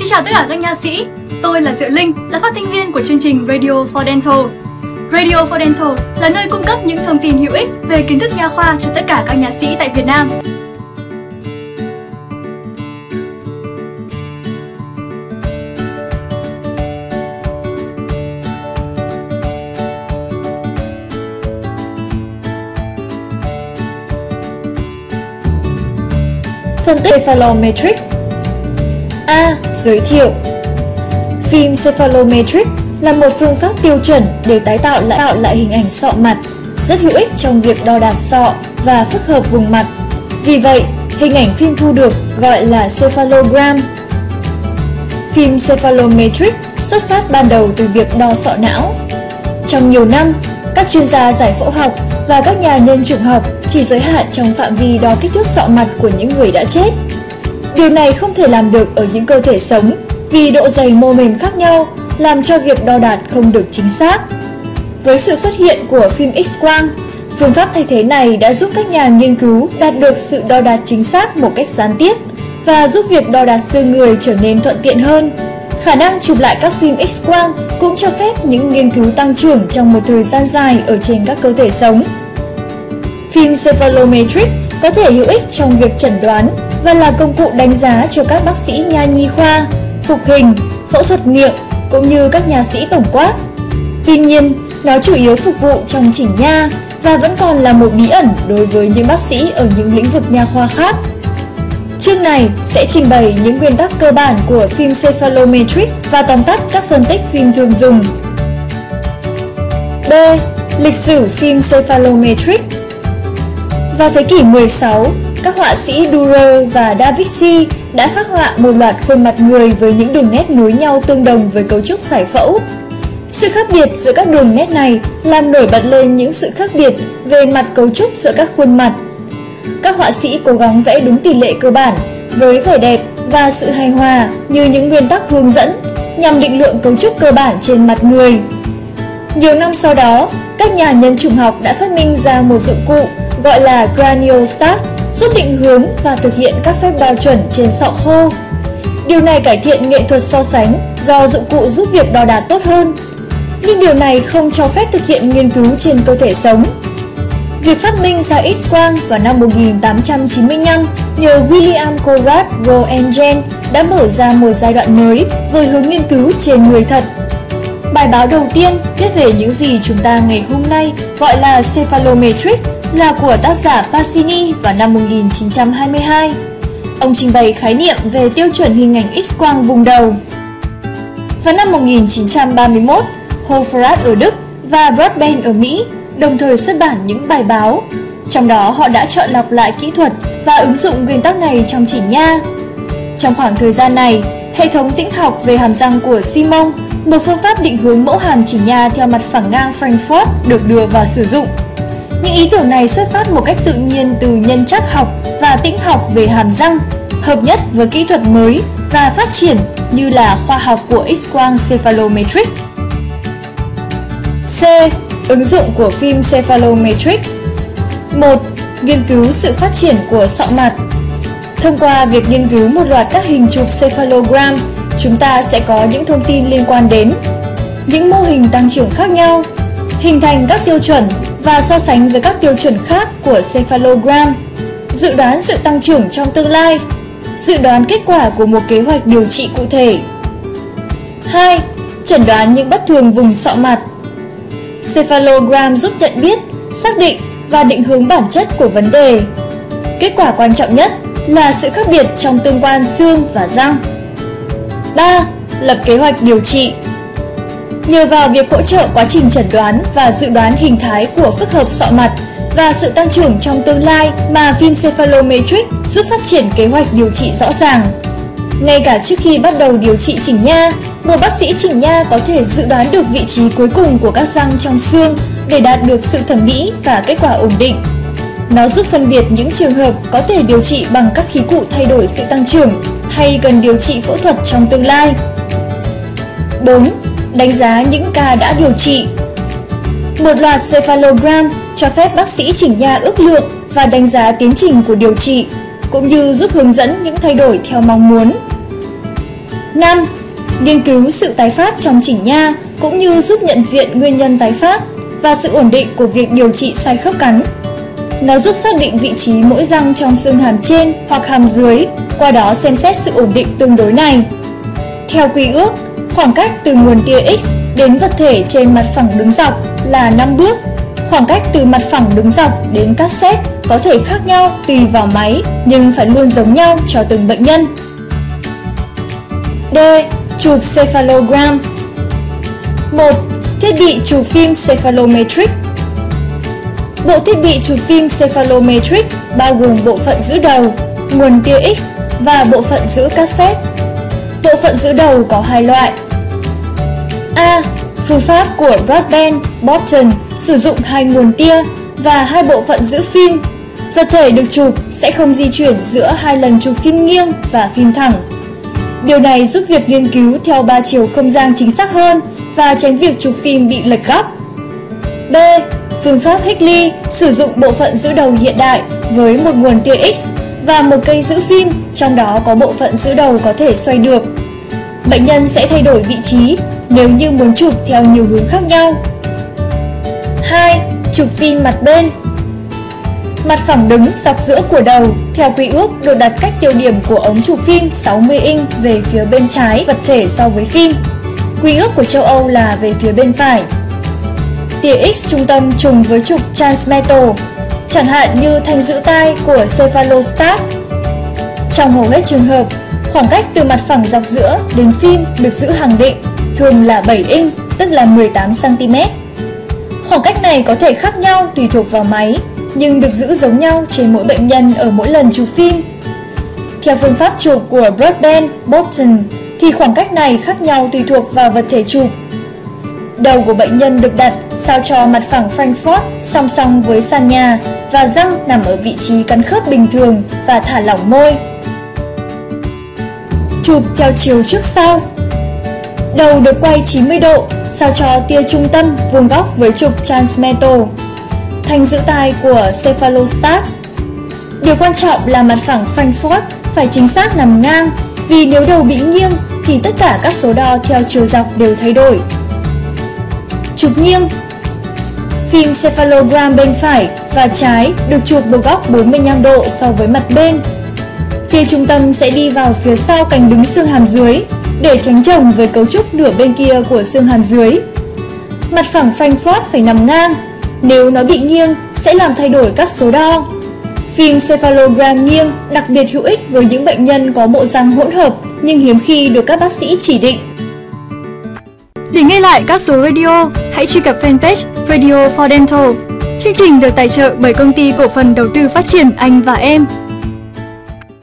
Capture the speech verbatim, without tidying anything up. Xin chào tất cả các nha sĩ, tôi là Diệu Linh, là phát thanh viên của chương trình Radio For Dental. Radio For Dental là nơi cung cấp những thông tin hữu ích về kiến thức nha khoa cho tất cả các nha sĩ tại Việt Nam. Phân tích Cephalometric. A. Giới thiệu. Phim Cephalometric là một phương pháp tiêu chuẩn để tái tạo lại, tạo lại hình ảnh sọ mặt, rất hữu ích trong việc đo đạc sọ và phức hợp vùng mặt. Vì vậy, hình ảnh phim thu được gọi là cephalogram. Phim Cephalometric xuất phát ban đầu từ việc đo sọ não. Trong nhiều năm, các chuyên gia giải phẫu học và các nhà nhân chủng học chỉ giới hạn trong phạm vi đo kích thước sọ mặt của những người đã chết. Điều này không thể làm được ở những cơ thể sống vì độ dày mô mềm khác nhau làm cho việc đo đạt không được chính xác. Với sự xuất hiện của phim X-quang, phương pháp thay thế này đã giúp các nhà nghiên cứu đạt được sự đo đạt chính xác một cách gián tiếp và giúp việc đo đạt xương người trở nên thuận tiện hơn. Khả năng chụp lại các phim X-quang cũng cho phép những nghiên cứu tăng trưởng trong một thời gian dài ở trên các cơ thể sống. Phim Cephalometric có thể hữu ích trong việc chẩn đoán và là công cụ đánh giá cho các bác sĩ nha nhi khoa, phục hình, phẫu thuật miệng cũng như các nha sĩ tổng quát. Tuy nhiên, nó chủ yếu phục vụ trong chỉnh nha và vẫn còn là một bí ẩn đối với những bác sĩ ở những lĩnh vực nha khoa khác. Chương này sẽ trình bày những nguyên tắc cơ bản của phim Cephalometric và tóm tắt các phân tích phim thường dùng. B. Lịch sử phim Cephalometric. Vào thế kỷ mười sáu, các họa sĩ Dürer và Da Vinci đã phác họa một loạt khuôn mặt người với những đường nét nối nhau tương đồng với cấu trúc giải phẫu. Sự khác biệt giữa các đường nét này làm nổi bật lên những sự khác biệt về mặt cấu trúc giữa các khuôn mặt. Các họa sĩ cố gắng vẽ đúng tỷ lệ cơ bản với vẻ đẹp và sự hài hòa như những nguyên tắc hướng dẫn nhằm định lượng cấu trúc cơ bản trên mặt người. Nhiều năm sau đó, các nhà nhân chủng học đã phát minh ra một dụng cụ gọi là craniostat giúp định hướng và thực hiện các phép đo chuẩn trên sọ khô. Điều này cải thiện nghệ thuật so sánh do dụng cụ giúp việc đo đạt tốt hơn. Nhưng điều này không cho phép thực hiện nghiên cứu trên cơ thể sống. Việc phát minh ra X-quang vào năm một nghìn tám trăm chín mươi lăm nhờ William Conrad Roentgen đã mở ra một giai đoạn mới với hướng nghiên cứu trên người thật. Bài báo đầu tiên viết về những gì chúng ta ngày hôm nay gọi là Cephalometric là của tác giả Pasini vào năm một nghìn chín trăm hai mươi hai. Ông trình bày khái niệm về tiêu chuẩn hình ảnh X-quang vùng đầu. Vào năm một nghìn chín trăm ba mươi mốt, Hofrat ở Đức và Broadbent ở Mỹ đồng thời xuất bản những bài báo. Trong đó họ đã chọn lọc lại kỹ thuật và ứng dụng nguyên tắc này trong chỉnh nha. Trong khoảng thời gian này, hệ thống tĩnh học về hàm răng của Simon, một phương pháp định hướng mẫu hàm chỉnh nha theo mặt phẳng ngang Frankfurt được đưa vào sử dụng. Những ý tưởng này xuất phát một cách tự nhiên từ nhân trắc học và tĩnh học về hàm răng, hợp nhất với kỹ thuật mới và phát triển như là khoa học của X-quang Cephalometric. C. Ứng dụng của phim Cephalometric. Một. Nghiên cứu sự phát triển của sọ mặt. Thông qua việc nghiên cứu một loạt các hình chụp cephalogram, chúng ta sẽ có những thông tin liên quan đến những mô hình tăng trưởng khác nhau, hình thành các tiêu chuẩn và so sánh với các tiêu chuẩn khác của cephalogram, dự đoán sự tăng trưởng trong tương lai, dự đoán kết quả của một kế hoạch điều trị cụ thể. Hai. Chẩn đoán những bất thường vùng sọ mặt. Cephalogram giúp nhận biết, xác định và định hướng bản chất của vấn đề. Kết quả quan trọng nhất là sự khác biệt trong tương quan xương và răng. Ba. Lập kế hoạch điều trị. Nhờ vào việc hỗ trợ quá trình chẩn đoán và dự đoán hình thái của phức hợp sọ mặt và sự tăng trưởng trong tương lai mà phim Cephalometric giúp phát triển kế hoạch điều trị rõ ràng. Ngay cả trước khi bắt đầu điều trị chỉnh nha, một bác sĩ chỉnh nha có thể dự đoán được vị trí cuối cùng của các răng trong xương để đạt được sự thẩm mỹ và kết quả ổn định. Nó giúp phân biệt những trường hợp có thể điều trị bằng các khí cụ thay đổi sự tăng trưởng hay cần điều trị phẫu thuật trong tương lai. Bốn. Đánh giá những ca đã điều trị. Một loạt cephalogram cho phép bác sĩ chỉnh nha ước lượng và đánh giá tiến trình của điều trị, cũng như giúp hướng dẫn những thay đổi theo mong muốn. năm. Nghiên cứu sự tái phát trong chỉnh nha cũng như giúp nhận diện nguyên nhân tái phát và sự ổn định của việc điều trị sai khớp cắn. Nó giúp xác định vị trí mỗi răng trong xương hàm trên hoặc hàm dưới, qua đó xem xét sự ổn định tương đối này. Theo quy ước, khoảng cách từ nguồn tia X đến vật thể trên mặt phẳng đứng dọc là năm bước. Khoảng cách từ mặt phẳng đứng dọc đến cassette có thể khác nhau tùy vào máy nhưng phải luôn giống nhau cho từng bệnh nhân. D. Chụp cephalogram. Một. Thiết bị chụp phim Cephalometric. Bộ thiết bị chụp phim Cephalometric bao gồm bộ phận giữ đầu, nguồn tia X và bộ phận giữ cassette. Bộ phận giữ đầu có hai loại. A. Phương pháp của Broadbent-Bolton sử dụng hai nguồn tia và hai bộ phận giữ phim. Vật thể được chụp sẽ không di chuyển giữa hai lần chụp phim nghiêng và phim thẳng. Điều này giúp việc nghiên cứu theo ba chiều không gian chính xác hơn và tránh việc chụp phim bị lệch góc. B. Phương pháp Hickley sử dụng bộ phận giữ đầu hiện đại với một nguồn tia X và một cây giữ phim, trong đó có bộ phận giữ đầu có thể xoay được. Bệnh nhân sẽ thay đổi vị trí nếu như muốn chụp theo nhiều hướng khác nhau. hai. Chụp phim mặt bên. Mặt phẳng đứng dọc giữa của đầu theo quy ước được đặt cách tiêu điểm của ống chụp phim sáu mươi inch về phía bên trái vật thể so với phim. Quy ước của châu Âu là về phía bên phải. Tia X trung tâm trùng với trục Transmetal, chẳng hạn như thanh giữ tai của Cephalostat. Trong hầu hết trường hợp, khoảng cách từ mặt phẳng dọc giữa đến phim được giữ hàng định, thường là bảy inch, tức là mười tám xăng-ti-mét. Khoảng cách này có thể khác nhau tùy thuộc vào máy, nhưng được giữ giống nhau trên mỗi bệnh nhân ở mỗi lần chụp phim. Theo phương pháp chụp của Broadbent-Bolton thì khoảng cách này khác nhau tùy thuộc vào vật thể chụp. Đầu của bệnh nhân được đặt sao cho mặt phẳng Frankfurt song song với sàn nhà và răng nằm ở vị trí cắn khớp bình thường và thả lỏng môi. Chụp theo chiều trước sau. Đầu được quay chín mươi độ sao cho tia trung tâm vuông góc với trục Transmetal, thanh giữ tai của Cephalostat. Điều quan trọng là mặt phẳng Frankfurt phải chính xác nằm ngang, vì nếu đầu bị nghiêng thì tất cả các số đo theo chiều dọc đều thay đổi. Chụp nghiêng. Phim cephalogram bên phải và trái được chụp một góc bốn mươi lăm độ so với mặt bên. Tia trung tâm sẽ đi vào phía sau cánh đứng xương hàm dưới để tránh chồng với cấu trúc nửa bên kia của xương hàm dưới. Mặt phẳng Frankfurt phải nằm ngang, nếu nó bị nghiêng sẽ làm thay đổi các số đo. Phim cephalogram nghiêng đặc biệt hữu ích với những bệnh nhân có bộ răng hỗn hợp nhưng hiếm khi được các bác sĩ chỉ định. Để nghe lại các số radio, hãy truy cập fanpage Radio For Dental. Chương trình được tài trợ bởi công ty cổ phần đầu tư phát triển Anh và Em.